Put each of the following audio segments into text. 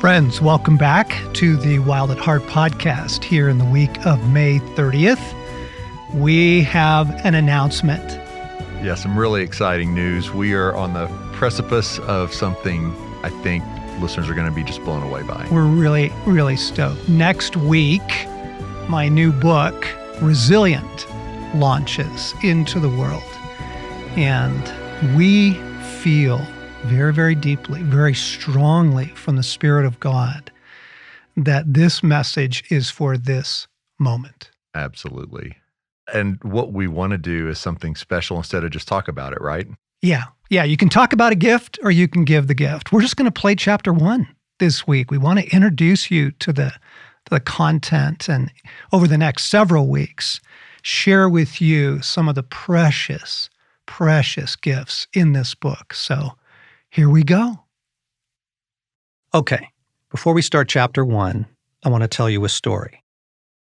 Friends, welcome back to the Wild at Heart podcast here in the week of May 30th. We have an announcement. Yeah, some really exciting news. We are on the precipice of something I think listeners are going to be just blown away by. We're really, really stoked. Next week, my new book, Resilient, launches into the world. And we feel very, very deeply, very strongly from the Spirit of God that this message is for this moment. Absolutely. And what we want to do is something special instead of just talk about it, right? Yeah. Yeah. You can talk about a gift or you can give the gift. We're just going to play chapter one this week. We want to introduce you to the content, and over the next several weeks, share with you some of the precious, precious gifts in this book. So here we go. Okay. Before we start chapter one, I want to tell you a story.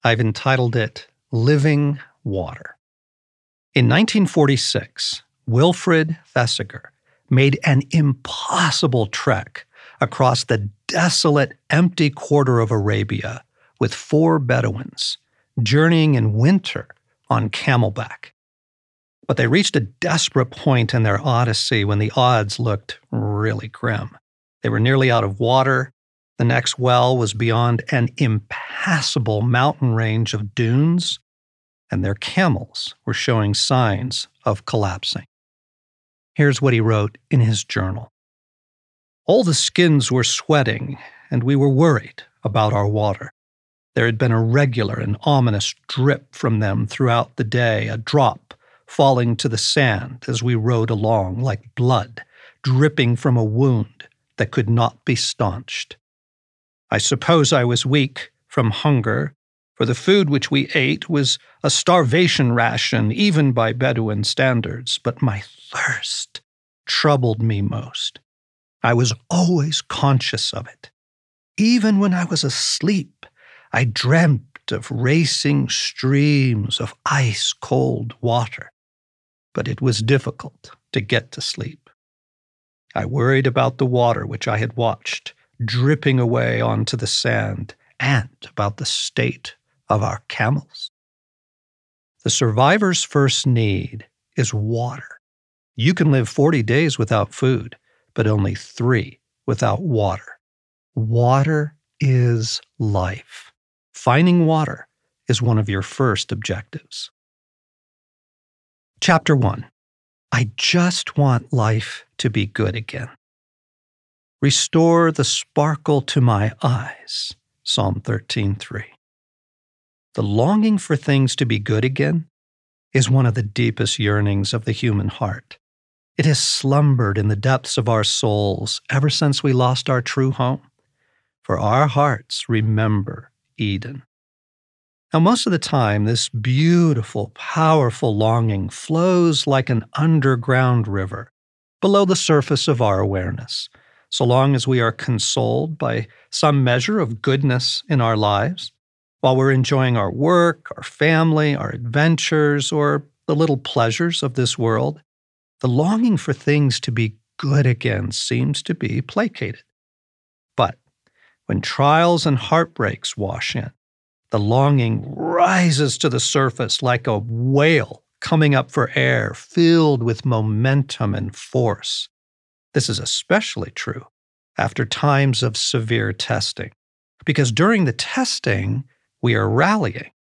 I've entitled it Living Water. In 1946, Wilfred Thesiger made an impossible trek across the desolate, empty quarter of Arabia with 4 Bedouins, journeying in winter on camelback. But they reached a desperate point in their odyssey when the odds looked really grim. They were nearly out of water. The next well was beyond an impassable mountain range of dunes, and their camels were showing signs of collapsing. Here's what he wrote in his journal. All the skins were sweating, and we were worried about our water. There had been a regular and ominous drip from them throughout the day, a drop falling to the sand as we rode along like blood, dripping from a wound that could not be staunched. I suppose I was weak from hunger, for the food which we ate was a starvation ration, even by Bedouin standards, but my thirst troubled me most. I was always conscious of it. Even when I was asleep, I dreamt of racing streams of ice-cold water, but it was difficult to get to sleep. I worried about the water which I had watched dripping away onto the sand, and about the state of our camels. The survivor's first need is water. You can live 40 days without food, but only 3 without water. Water is life. Finding water is one of your first objectives. Chapter 1. I just want life to be good again. Restore the sparkle to my eyes, Psalm 13:3. The longing for things to be good again is one of the deepest yearnings of the human heart. It has slumbered in the depths of our souls ever since we lost our true home, for our hearts remember Eden. Now, most of the time, this beautiful, powerful longing flows like an underground river below the surface of our awareness. So long as we are consoled by some measure of goodness in our lives, while we're enjoying our work, our family, our adventures, or the little pleasures of this world, the longing for things to be good again seems to be placated. But when trials and heartbreaks wash in, the longing rises to the surface like a whale coming up for air, filled with momentum and force. This is especially true after times of severe testing, because during the testing, we are rallying.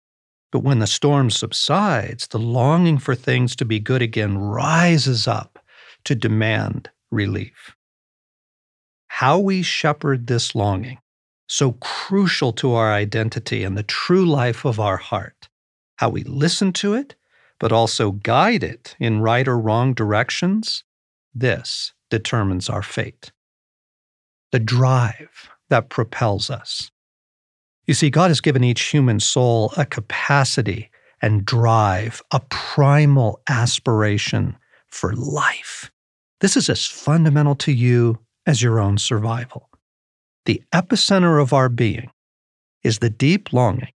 But when the storm subsides, the longing for things to be good again rises up to demand relief. How we shepherd this longing, so crucial to our identity and the true life of our heart, how we listen to it, but also guide it in right or wrong directions, this determines our fate. The drive that propels us. You see, God has given each human soul a capacity and drive, a primal aspiration for life. This is as fundamental to you as your own survival. The epicenter of our being is the deep longing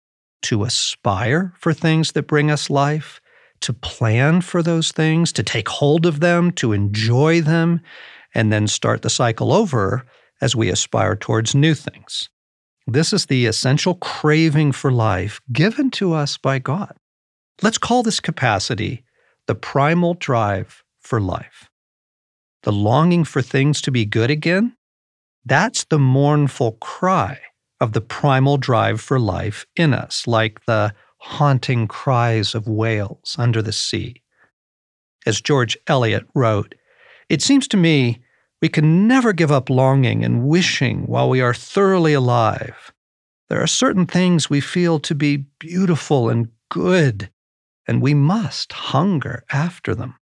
to aspire for things that bring us life, to plan for those things, to take hold of them, to enjoy them, and then start the cycle over as we aspire towards new things. This is the essential craving for life given to us by God. Let's call this capacity the primal drive for life. The longing for things to be good again, that's the mournful cry of the primal drive for life in us, like the haunting cries of whales under the sea. As George Eliot wrote, "It seems to me we can never give up longing and wishing while we are thoroughly alive. There are certain things we feel to be beautiful and good, and we must hunger after them."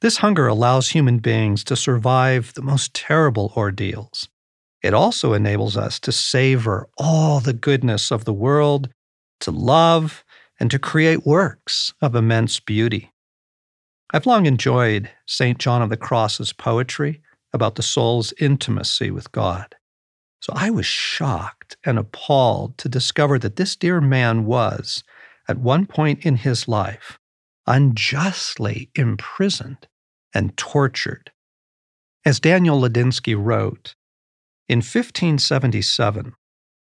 This hunger allows human beings to survive the most terrible ordeals. It also enables us to savor all the goodness of the world, to love, and to create works of immense beauty. I've long enjoyed St. John of the Cross's poetry about the soul's intimacy with God. So I was shocked and appalled to discover that this dear man was, at one point in his life, unjustly imprisoned and tortured. As Daniel Ladinsky wrote, in 1577,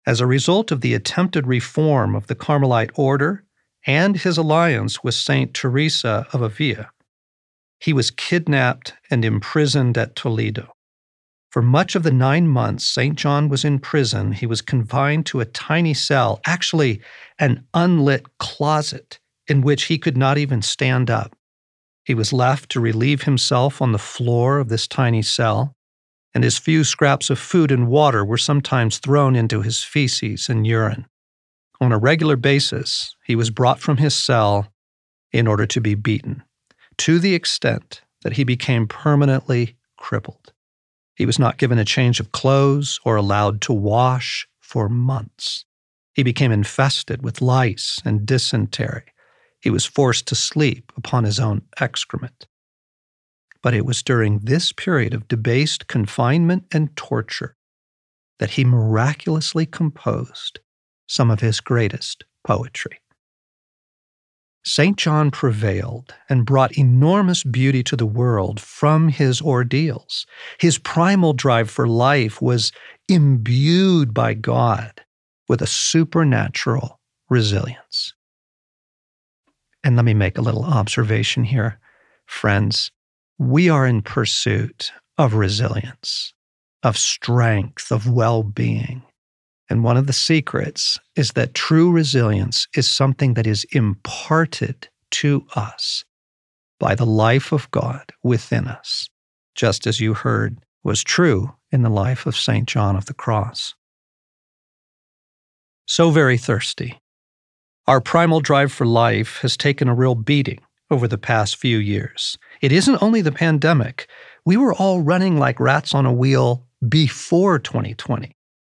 as a result of the attempted reform of the Carmelite order and his alliance with St. Teresa of Avila, he was kidnapped and imprisoned at Toledo. For much of the 9 months St. John was in prison, he was confined to a tiny cell, actually an unlit closet in which he could not even stand up. He was left to relieve himself on the floor of this tiny cell, and his few scraps of food and water were sometimes thrown into his feces and urine. On a regular basis, he was brought from his cell in order to be beaten, to the extent that he became permanently crippled. He was not given a change of clothes or allowed to wash for months. He became infested with lice and dysentery. He was forced to sleep upon his own excrement. But it was during this period of debased confinement and torture that he miraculously composed some of his greatest poetry. St. John prevailed and brought enormous beauty to the world from his ordeals. His primal drive for life was imbued by God with a supernatural resilience. And let me make a little observation here, friends. We are in pursuit of resilience, of strength, of well-being. And one of the secrets is that true resilience is something that is imparted to us by the life of God within us, just as you heard was true in the life of St. John of the Cross. So very thirsty. Our primal drive for life has taken a real beating over the past few years. It isn't only the pandemic. We were all running like rats on a wheel before 2020,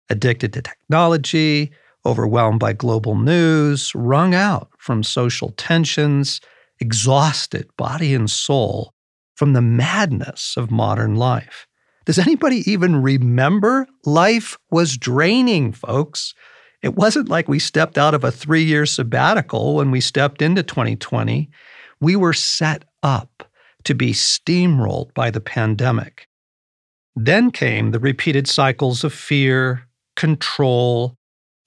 addicted to technology, overwhelmed by global news, wrung out from social tensions, exhausted body and soul from the madness of modern life. Does anybody even remember? Life was draining, folks. It wasn't like we stepped out of a 3-year sabbatical when we stepped into 2020. We were set up to be steamrolled by the pandemic. Then came the repeated cycles of fear, control,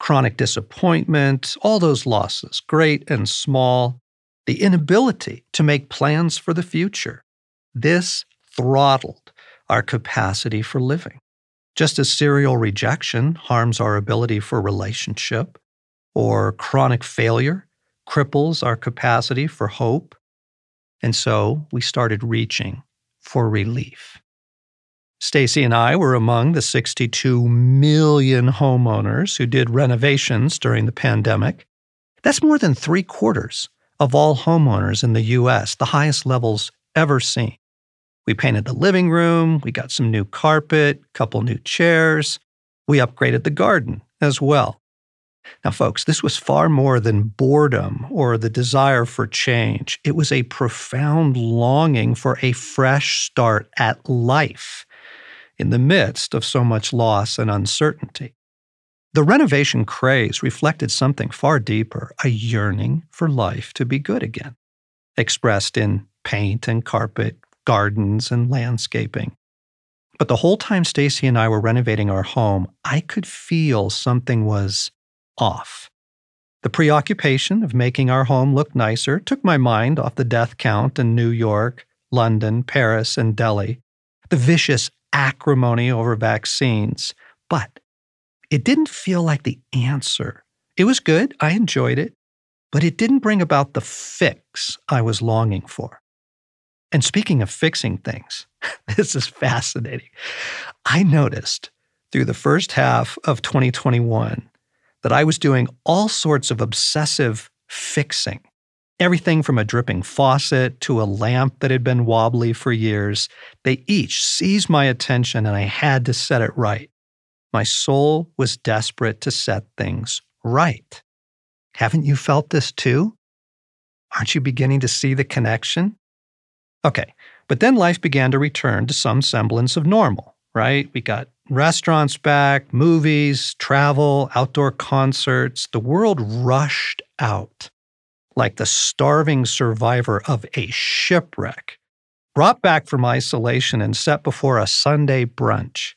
chronic disappointment, all those losses, great and small, the inability to make plans for the future. This throttled our capacity for living. Just as serial rejection harms our ability for relationship, or chronic failure cripples our capacity for hope, and so we started reaching for relief. Stacy and I were among the 62 million homeowners who did renovations during the pandemic. That's more than 3/4 of all homeowners in the U.S., the highest levels ever seen. We painted the living room, we got some new carpet, a couple new chairs. We upgraded the garden as well. Now, folks, this was far more than boredom or the desire for change. It was a profound longing for a fresh start at life in the midst of so much loss and uncertainty. The renovation craze reflected something far deeper, a yearning for life to be good again, expressed in paint and carpet, gardens and landscaping. But the whole time Stacy and I were renovating our home, I could feel something was off. The preoccupation of making our home look nicer took my mind off the death count in New York, London, Paris, and Delhi, the vicious acrimony over vaccines. But it didn't feel like the answer. It was good. I enjoyed it. But it didn't bring about the fix I was longing for. And speaking of fixing things, this is fascinating. I noticed through the first half of 2021 that I was doing all sorts of obsessive fixing. Everything from a dripping faucet to a lamp that had been wobbly for years. They each seized my attention and I had to set it right. My soul was desperate to set things right. Haven't you felt this too? Aren't you beginning to see the connection? Okay, but then life began to return to some semblance of normal, right? We got restaurants back, movies, travel, outdoor concerts. The world rushed out like the starving survivor of a shipwreck, brought back from isolation and set before a Sunday brunch.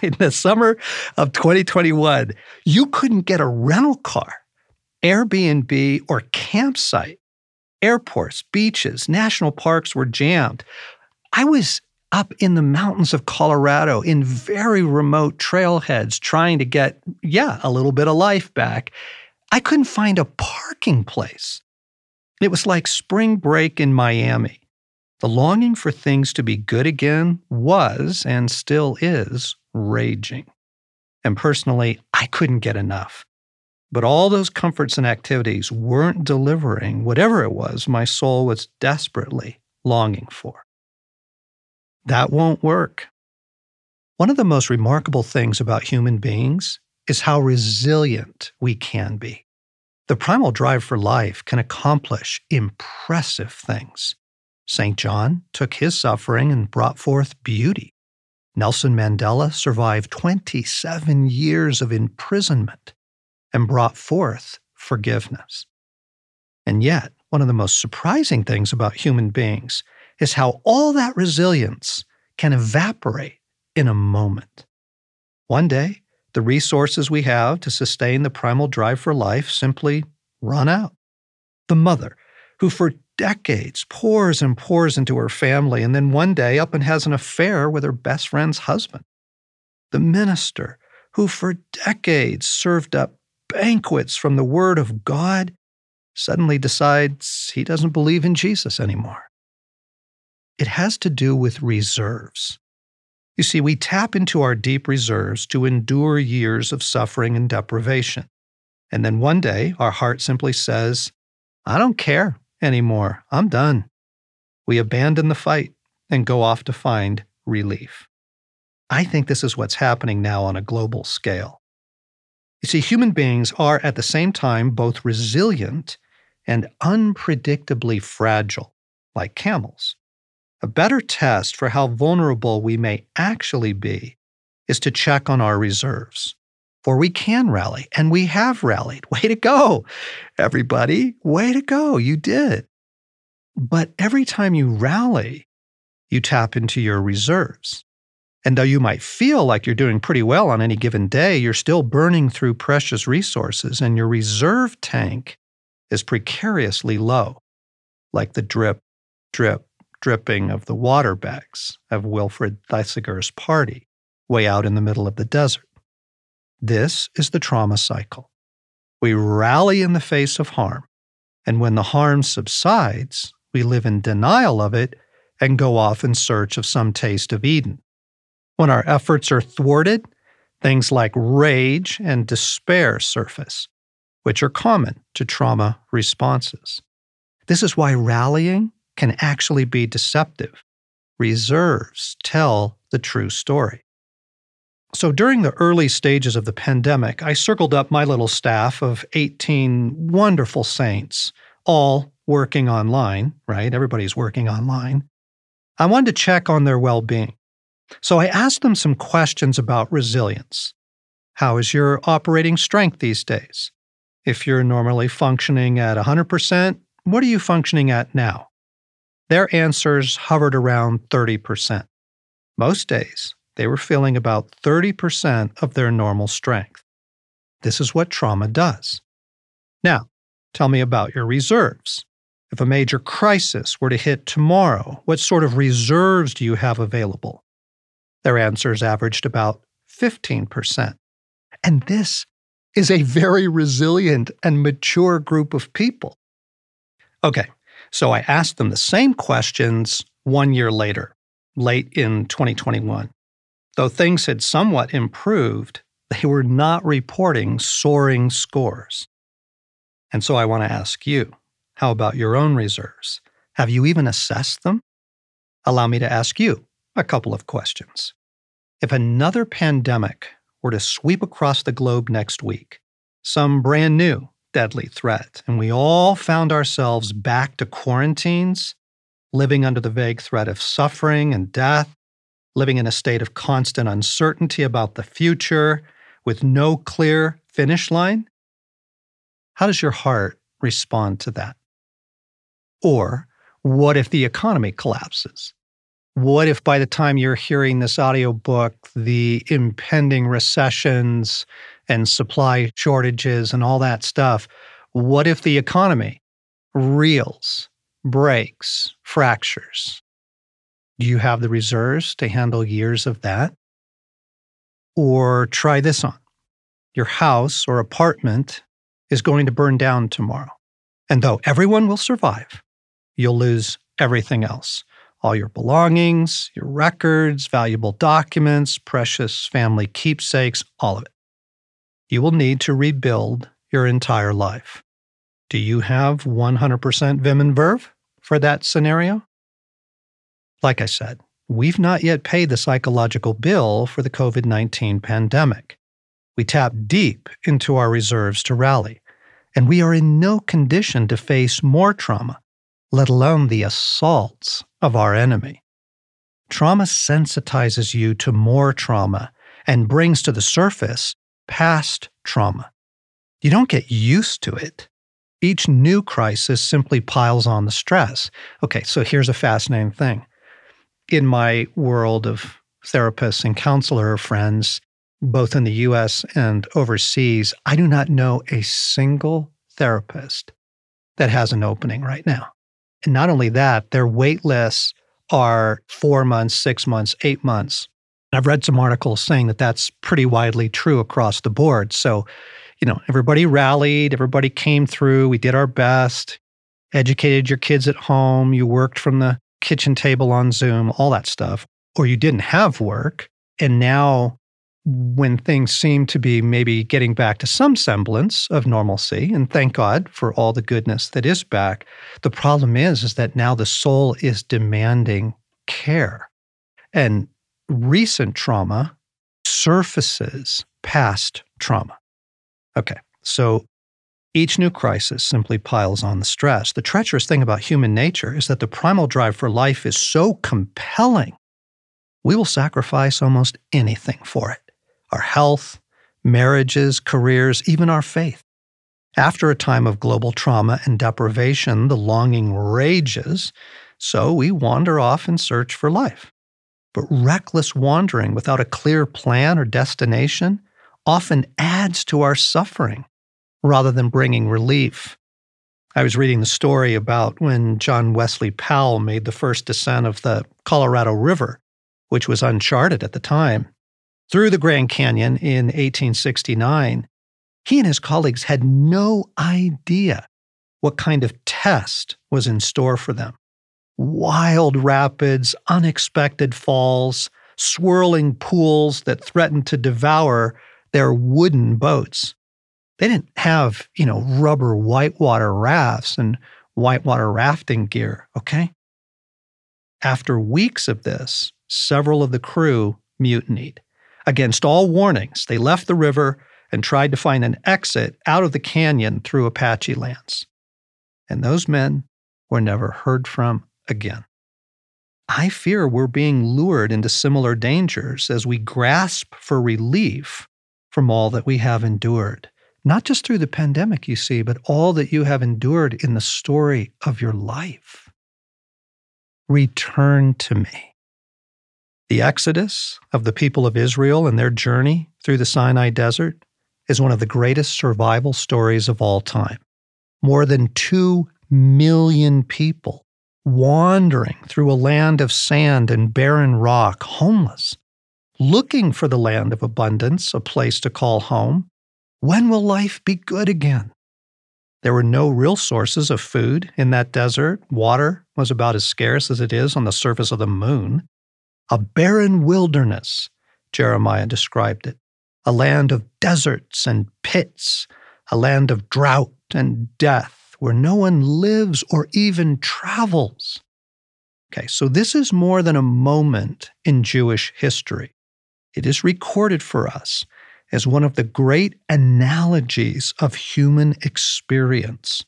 In the summer of 2021, you couldn't get a rental car, Airbnb, or campsite. Airports, beaches, national parks were jammed. I was up in the mountains of Colorado in very remote trailheads trying to get, a little bit of life back. I couldn't find a parking place. It was like spring break in Miami. The longing for things to be good again was, and still is, raging. And personally, I couldn't get enough. But all those comforts and activities weren't delivering whatever it was my soul was desperately longing for. That won't work. One of the most remarkable things about human beings is how resilient we can be. The primal drive for life can accomplish impressive things. St. John took his suffering and brought forth beauty. Nelson Mandela survived 27 years of imprisonment and brought forth forgiveness. And yet, one of the most surprising things about human beings is how all that resilience can evaporate in a moment. One day, the resources we have to sustain the primal drive for life simply run out. The mother, who for decades pours and pours into her family and then one day up and has an affair with her best friend's husband. The minister, who for decades served up banquets from the Word of God, suddenly decides he doesn't believe in Jesus anymore. It has to do with reserves. You see, we tap into our deep reserves to endure years of suffering and deprivation. And then one day, our heart simply says, I don't care anymore. I'm done. We abandon the fight and go off to find relief. I think this is what's happening now on a global scale. You see, human beings are at the same time both resilient and unpredictably fragile, like camels. A better test for how vulnerable we may actually be is to check on our reserves. For we can rally, and we have rallied. Way to go, everybody. Way to go. You did. But every time you rally, you tap into your reserves. And though you might feel like you're doing pretty well on any given day, you're still burning through precious resources, and your reserve tank is precariously low, like the drip, drip, dripping of the water bags of Wilfred Thesiger's party way out in the middle of the desert. This is the trauma cycle. We rally in the face of harm, and when the harm subsides, we live in denial of it and go off in search of some taste of Eden. When our efforts are thwarted, things like rage and despair surface, which are common to trauma responses. This is why rallying can actually be deceptive. Reserves tell the true story. So during the early stages of the pandemic, I circled up my little staff of 18 wonderful saints, all working online, right? Everybody's working online. I wanted to check on their well-being. So I asked them some questions about resilience. How is your operating strength these days? If you're normally functioning at 100%, what are you functioning at now? Their answers hovered around 30%. Most days, they were feeling about 30% of their normal strength. This is what trauma does. Now, tell me about your reserves. If a major crisis were to hit tomorrow, what sort of reserves do you have available? Their answers averaged about 15%. And this is a very resilient and mature group of people. Okay, so I asked them the same questions 1 year later, late in 2021. Though things had somewhat improved, they were not reporting soaring scores. And so I want to ask you, how about your own reserves? Have you even assessed them? Allow me to ask you a couple of questions. If another pandemic were to sweep across the globe next week, some brand new deadly threat, and we all found ourselves back to quarantines, living under the vague threat of suffering and death, living in a state of constant uncertainty about the future with no clear finish line, how does your heart respond to that? Or what if the economy collapses? What if by the time you're hearing this audiobook, the impending recessions and supply shortages and all that stuff, what if the economy reels, breaks, fractures? Do you have the reserves to handle years of that? Or try this on. Your house or apartment is going to burn down tomorrow. And though everyone will survive, you'll lose everything else. All your belongings, your records, valuable documents, precious family keepsakes, all of it. You will need to rebuild your entire life. Do you have 100% vim and verve for that scenario? Like I said, we've not yet paid the psychological bill for the COVID-19 pandemic. We tap deep into our reserves to rally, and we are in no condition to face more trauma, let alone the assaults of our enemy. Trauma sensitizes you to more trauma and brings to the surface past trauma. You don't get used to it. Each new crisis simply piles on the stress. Okay, so here's a fascinating thing. In my world of therapists and counselor friends, both in the U.S. and overseas, I do not know a single therapist that has an opening right now. And not only that, their wait lists are 4 months, 6 months, 8 months. I've read some articles saying that that's pretty widely true across the board. So, everybody rallied, everybody came through, we did our best, educated your kids at home, you worked from the kitchen table on Zoom, all that stuff, or you didn't have work. And now when things seem to be maybe getting back to some semblance of normalcy, and thank God for all the goodness that is back, the problem is that now the soul is demanding care. And recent trauma surfaces past trauma. Okay, so each new crisis simply piles on the stress. The treacherous thing about human nature is that the primal drive for life is so compelling, we will sacrifice almost anything for it. Our health, marriages, careers, even our faith. After a time of global trauma and deprivation, the longing rages, so we wander off in search for life. But reckless wandering without a clear plan or destination often adds to our suffering rather than bringing relief. I was reading the story about when John Wesley Powell made the first descent of the Colorado River, which was uncharted at the time, through the Grand Canyon in 1869, he and his colleagues had no idea what kind of test was in store for them. Wild rapids, unexpected falls, swirling pools that threatened to devour their wooden boats. They didn't have, rubber whitewater rafts and whitewater rafting gear, okay? After weeks of this, several of the crew mutinied. Against all warnings, they left the river and tried to find an exit out of the canyon through Apache lands. And those men were never heard from again. I fear we're being lured into similar dangers as we grasp for relief from all that we have endured. Not just through the pandemic, you see, but all that you have endured in the story of your life. Return to me. The exodus of the people of Israel and their journey through the Sinai Desert is one of the greatest survival stories of all time. More than 2 million people wandering through a land of sand and barren rock, homeless, looking for the land of abundance, a place to call home. When will life be good again? There were no real sources of food in that desert. Water was about as scarce as it is on the surface of the moon. A barren wilderness, Jeremiah described it. A land of deserts and pits, a land of drought and death, where no one lives or even travels. Okay, so this is more than a moment in Jewish history. It is recorded for us as one of the great analogies of human experience.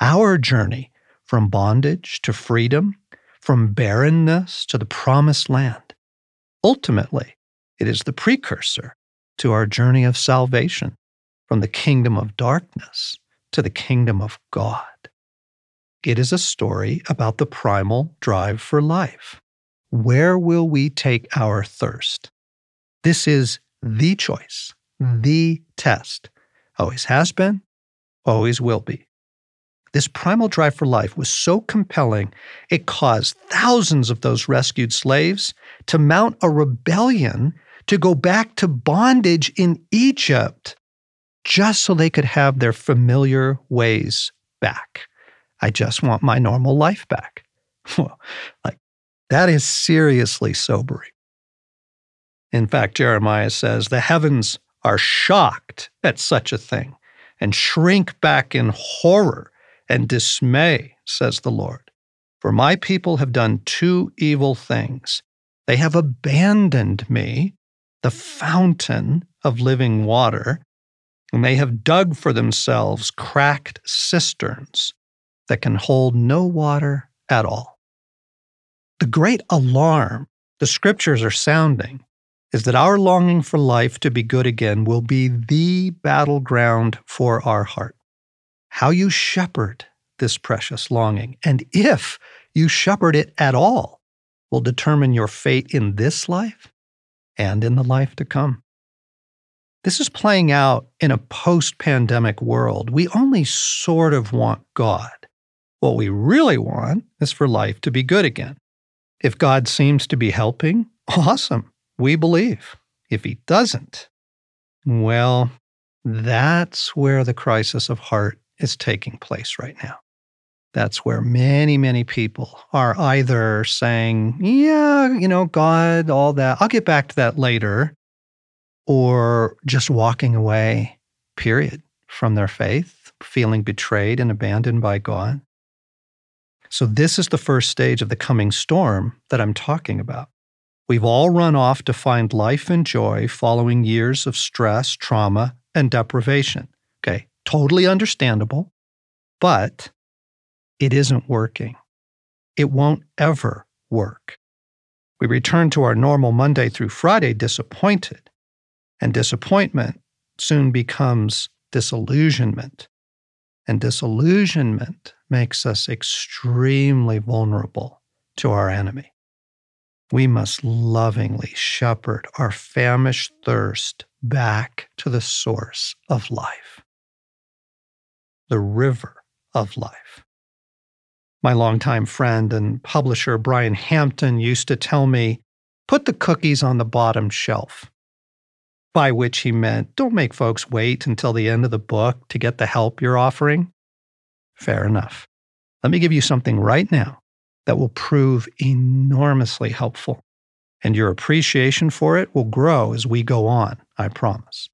Our journey from bondage to freedom, from barrenness to the promised land. Ultimately, it is the precursor to our journey of salvation from the kingdom of darkness to the kingdom of God. It is a story about the primal drive for life. Where will we take our thirst? This is the choice, the test. Always has been, always will be. This primal drive for life was so compelling, it caused thousands of those rescued slaves to mount a rebellion to go back to bondage in Egypt, just so they could have their familiar ways back. I just want my normal life back. Like, that is seriously sobering. In fact, Jeremiah says, the heavens are shocked at such a thing and shrink back in horror and dismay, says the Lord. For my people have done two evil things. They have abandoned me, the fountain of living water, and they have dug for themselves cracked cisterns that can hold no water at all. The great alarm the scriptures are sounding is that our longing for life to be good again will be the battleground for our heart. How you shepherd this precious longing, and if you shepherd it at all, will determine your fate in this life and in the life to come. This is playing out in a post-pandemic world. We only sort of want God. What we really want is for life to be good again. If God seems to be helping, awesome, we believe. If he doesn't, well, that's where the crisis of heart is taking place right now. That's where many, many people are either saying, yeah, you know, God, all that, I'll get back to that later, or just walking away, period, from their faith, feeling betrayed and abandoned by God. So this is the first stage of the coming storm that I'm talking about. We've all run off to find life and joy following years of stress, trauma, and deprivation. Okay, totally understandable, but it isn't working. It won't ever work. We return to our normal Monday through Friday disappointed. And disappointment soon becomes disillusionment. And disillusionment makes us extremely vulnerable to our enemy. We must lovingly shepherd our famished thirst back to the source of life, the river of life. My longtime friend and publisher, Brian Hampton, used to tell me, put the cookies on the bottom shelf. By which he meant, don't make folks wait until the end of the book to get the help you're offering. Fair enough. Let me give you something right now that will prove enormously helpful, and your appreciation for it will grow as we go on, I promise.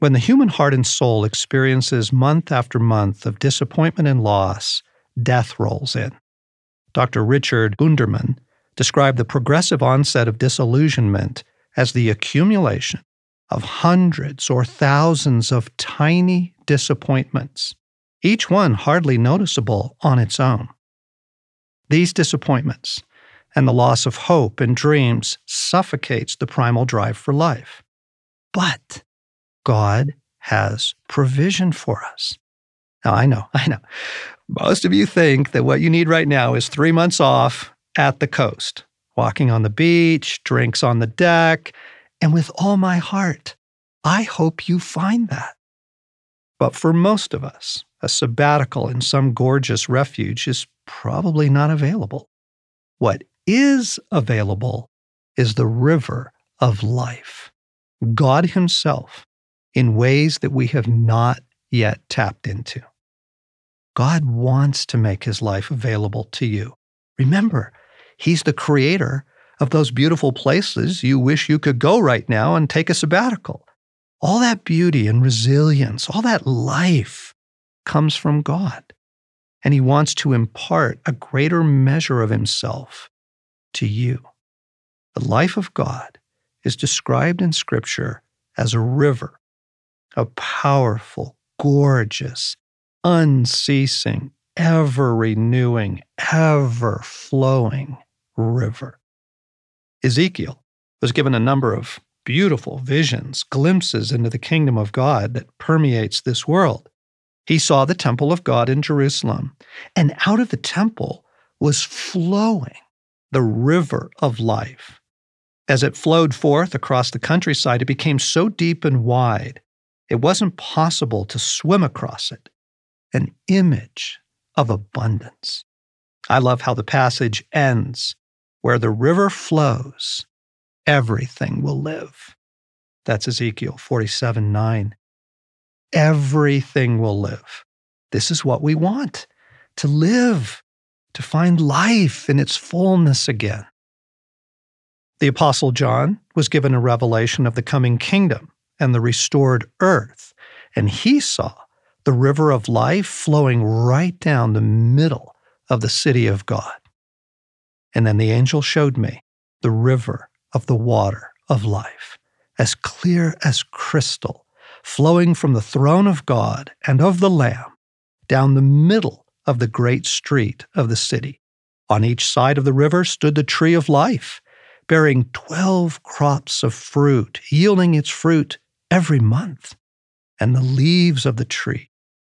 When the human heart and soul experiences month after month of disappointment and loss, death rolls in. Dr. Richard Gunderman described the progressive onset of disillusionment as the accumulation of hundreds or thousands of tiny disappointments, each one hardly noticeable on its own. These disappointments and the loss of hope and dreams suffocates the primal drive for life. But God has provision for us. Now, I know. Most of you think that what you need right now is 3 months off at the coast. walking on the beach, drinks on the deck, and with all my heart, I hope you find that. But for most of us, a sabbatical in some gorgeous refuge is probably not available. What is available is the river of life, God Himself, in ways that we have not yet tapped into. God wants to make His life available to you. Remember, He's the creator of those beautiful places you wish you could go right now and take a sabbatical. All that beauty and resilience, all that life comes from God, and He wants to impart a greater measure of Himself to you. The life of God is described in Scripture as a river, a powerful, gorgeous, unceasing, ever-renewing, ever-flowing river. Ezekiel was given a number of beautiful visions, glimpses into the kingdom of God that permeates this world. He saw the temple of God in Jerusalem, and out of the temple was flowing the river of life. As it flowed forth across the countryside, it became so deep and wide, it wasn't possible to swim across it. An image of abundance. I love how the passage ends. Where the river flows, everything will live. That's Ezekiel 47:9. Everything will live. This is what we want, to live, to find life in its fullness again. The Apostle John was given a revelation of the coming kingdom and the restored earth, and he saw the river of life flowing right down the middle of the city of God. And then the angel showed me the river of the water of life, as clear as crystal, flowing from the throne of God and of the Lamb down the middle of the great street of the city. On each side of the river stood the tree of life, bearing 12 crops of fruit, yielding its fruit every month. And the leaves of the tree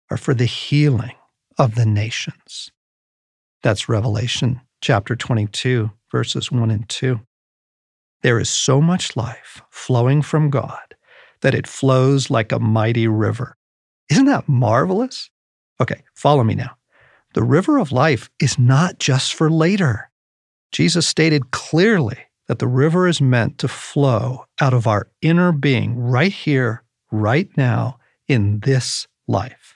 are for the healing of the nations. That's Revelation chapter 22, verses 1 and 2. There is so much life flowing from God that it flows like a mighty river. Isn't that marvelous? Okay, follow me now. The river of life is not just for later. Jesus stated clearly that the river is meant to flow out of our inner being right here, right now, in this life.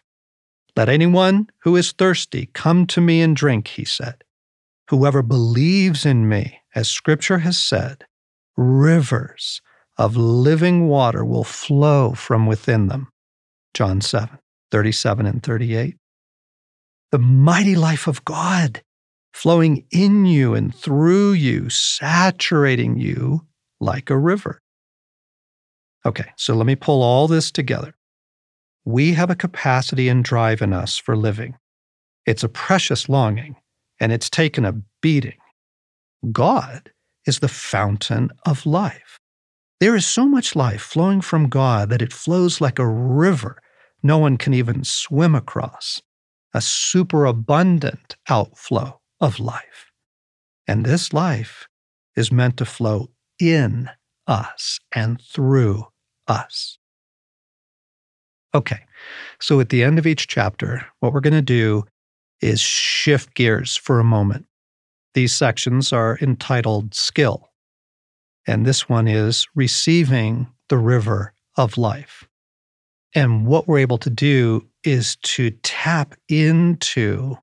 Let anyone who is thirsty come to me and drink, he said. Whoever believes in me, as Scripture has said, rivers of living water will flow from within them. John 7:37-38. The mighty life of God flowing in you and through you, saturating you like a river. Okay, so let me pull all this together. We have a capacity and drive in us for living. It's a precious longing, and it's taken a beating. God is the fountain of life. There is so much life flowing from God that it flows like a river no one can even swim across, a superabundant outflow of life. And this life is meant to flow in us and through us. Okay, so at the end of each chapter, what we're going to do is shift gears for a moment. These sections are entitled Skill, and this one is Receiving the River of Life. And what we're able to do is to tap into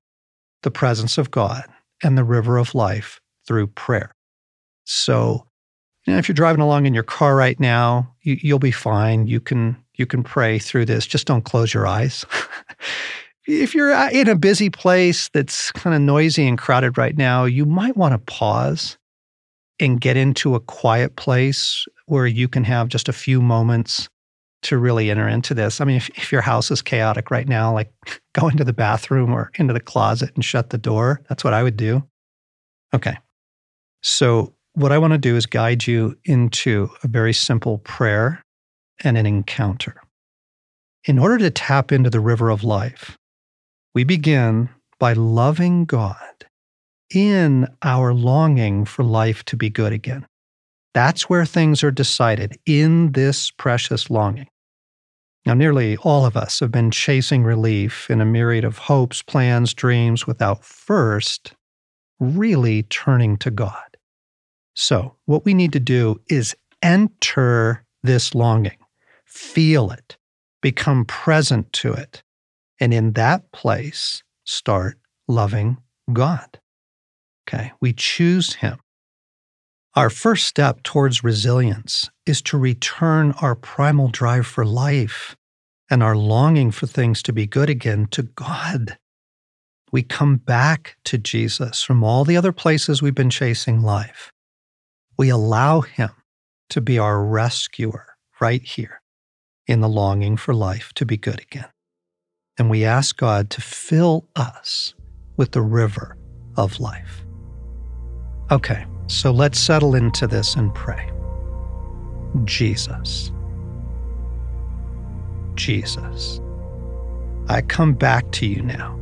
the presence of God and the river of life through prayer. So, you know, if you're driving along in your car right now, you'll be fine. You can pray through this. Just don't close your eyes. If you're in a busy place that's kind of noisy and crowded right now, you might want to pause and get into a quiet place where you can have just a few moments to really enter into this. I mean, if your house is chaotic right now, like go into the bathroom or into the closet and shut the door. That's what I would do. Okay. So what I want to do is guide you into a very simple prayer and an encounter. In order to tap into the river of life, we begin by loving God in our longing for life to be good again. That's where things are decided, in this precious longing. Now, nearly all of us have been chasing relief in a myriad of hopes, plans, dreams, without first really turning to God. So, what we need to do is enter this longing, feel it, become present to it, and in that place, start loving God. Okay, we choose Him. Our first step towards resilience is to return our primal drive for life and our longing for things to be good again to God. We come back to Jesus from all the other places we've been chasing life. We allow Him to be our rescuer right here in the longing for life to be good again. And we ask God to fill us with the river of life. Okay. So let's settle into this and pray. Jesus, Jesus, I come back to you now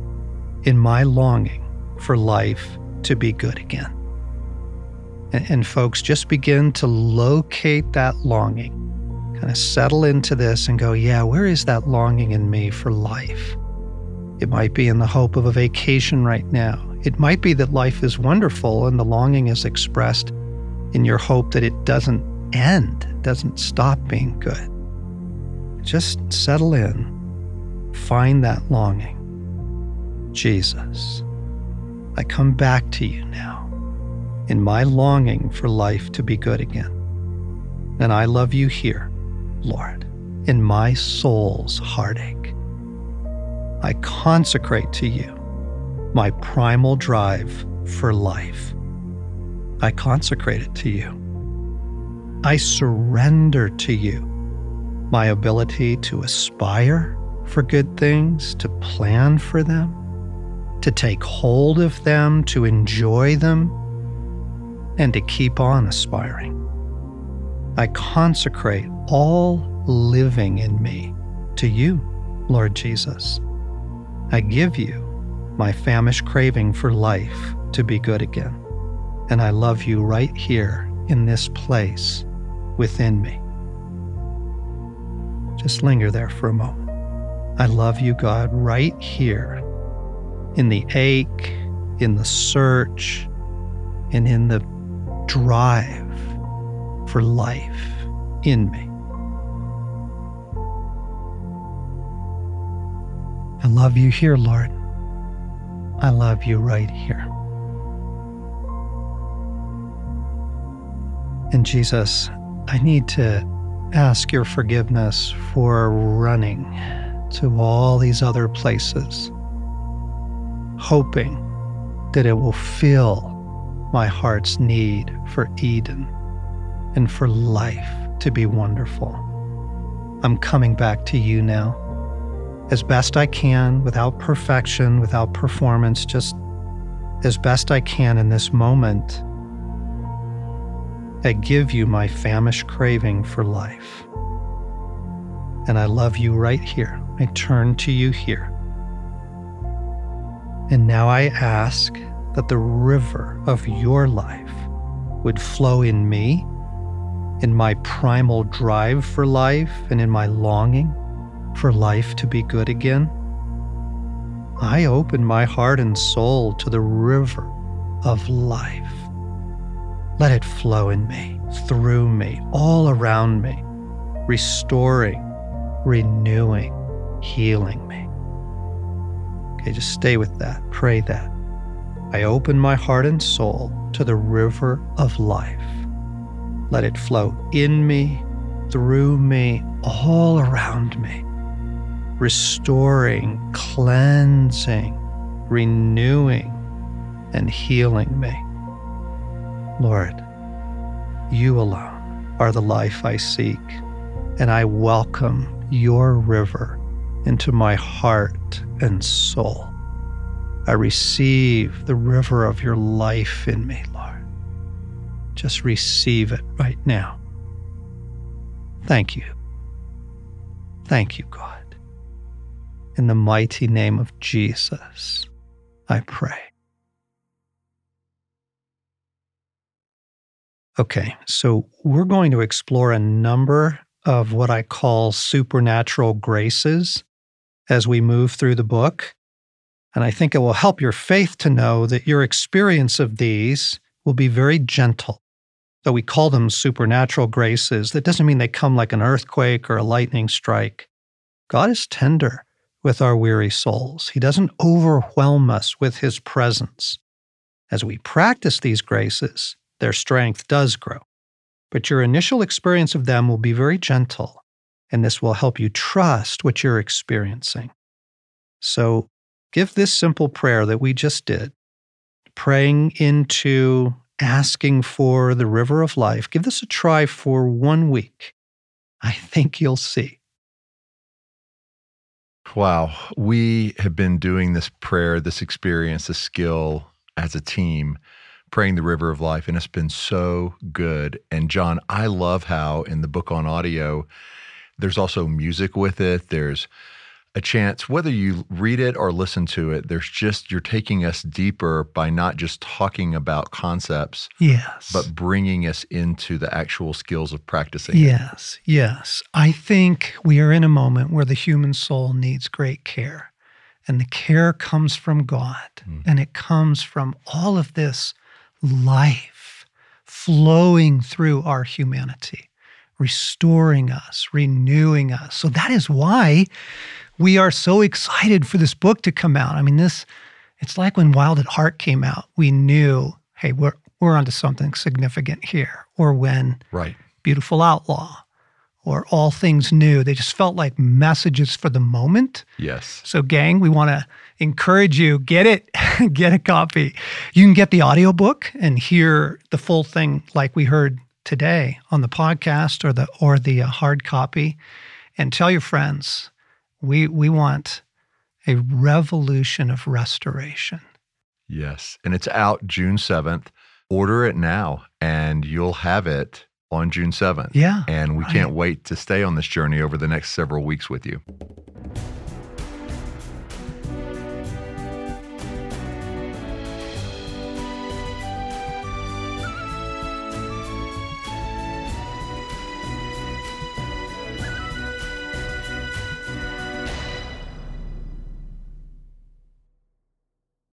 in my longing for life to be good again. And folks, just begin to locate that longing, kind of settle into this and go, yeah, where is that longing in me for life? It might be in the hope of a vacation right now. It might be that life is wonderful and the longing is expressed in your hope that it doesn't end, doesn't stop being good. Just settle in, find that longing. Jesus, I come back to you now in my longing for life to be good again. And I love you here, Lord, in my soul's heartache. I consecrate to you my primal drive for life. I consecrate it to you. I surrender to you my ability to aspire for good things, to plan for them, to take hold of them, to enjoy them, and to keep on aspiring. I consecrate all living in me to you, Lord Jesus. I give you my famished craving for life to be good again. And I love you right here in this place within me. Just linger there for a moment. I love you, God, right here in the ache, in the search, and in the drive for life in me. I love you here, Lord. I love you right here. And Jesus, I need to ask your forgiveness for running to all these other places, hoping that it will fill my heart's need for Eden and for life to be wonderful. I'm coming back to you now. As best I can, without perfection, without performance, just as best I can in this moment, I give you my famished craving for life. And I love you right here. I turn to you here. And now I ask that the river of your life would flow in me, in my primal drive for life and in my longing for life to be good again. I open my heart and soul to the river of life. Let it flow in me, through me, all around me, restoring, renewing, healing me. Okay, just stay with that, pray that. I open my heart and soul to the river of life. Let it flow in me, through me, all around me, restoring, cleansing, renewing, and healing me. Lord, you alone are the life I seek, and I welcome your river into my heart and soul. I receive the river of your life in me, Lord. Just receive it right now. Thank you. Thank you, God. In the mighty name of Jesus, I pray. Okay, so we're going to explore a number of what I call supernatural graces as we move through the book. And I think it will help your faith to know that your experience of these will be very gentle. Though we call them supernatural graces, that doesn't mean they come like an earthquake or a lightning strike. God is tender with our weary souls. He doesn't overwhelm us with His presence. As we practice these graces, their strength does grow. But your initial experience of them will be very gentle, and this will help you trust what you're experiencing. So give this simple prayer that we just did, praying into asking for the river of life. Give this a try for 1 week. I think you'll see. Wow. We have been doing this prayer, this experience, this skill as a team, praying the river of life, and it's been so good. And John, I love how in the book on audio, there's also music with it. There's a chance, whether you read it or listen to it, there's just, you're taking us deeper by not just talking about concepts, yes, but bringing us into the actual skills of practicing. Yes, yes. I think we are in a moment where the human soul needs great care, and the care comes from God, and it comes from all of this life flowing through our humanity, restoring us, renewing us. So that is why we are so excited for this book to come out. I mean, it's like when Wild at Heart came out, we knew, hey, we're onto something significant here. Or when Beautiful Outlaw or All Things New, they just felt like messages for the moment. Yes. So gang, we want to encourage you, get it, get a copy. You can get the audiobook and hear the full thing like we heard today on the podcast or the hard copy, and tell your friends. We want a revolution of restoration. Yes, and it's out June 7th. Order it now, and you'll have it on June 7th. Yeah. And we can't wait to stay on this journey over the next several weeks with you.